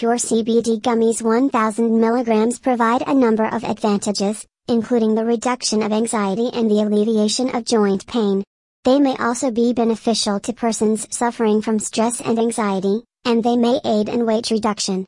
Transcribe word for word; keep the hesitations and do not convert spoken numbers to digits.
Pure C B D gummies one thousand milligrams provide a number of advantages, including the reduction of anxiety and the alleviation of joint pain. They may also be beneficial to persons suffering from stress and anxiety, and they may aid in weight reduction.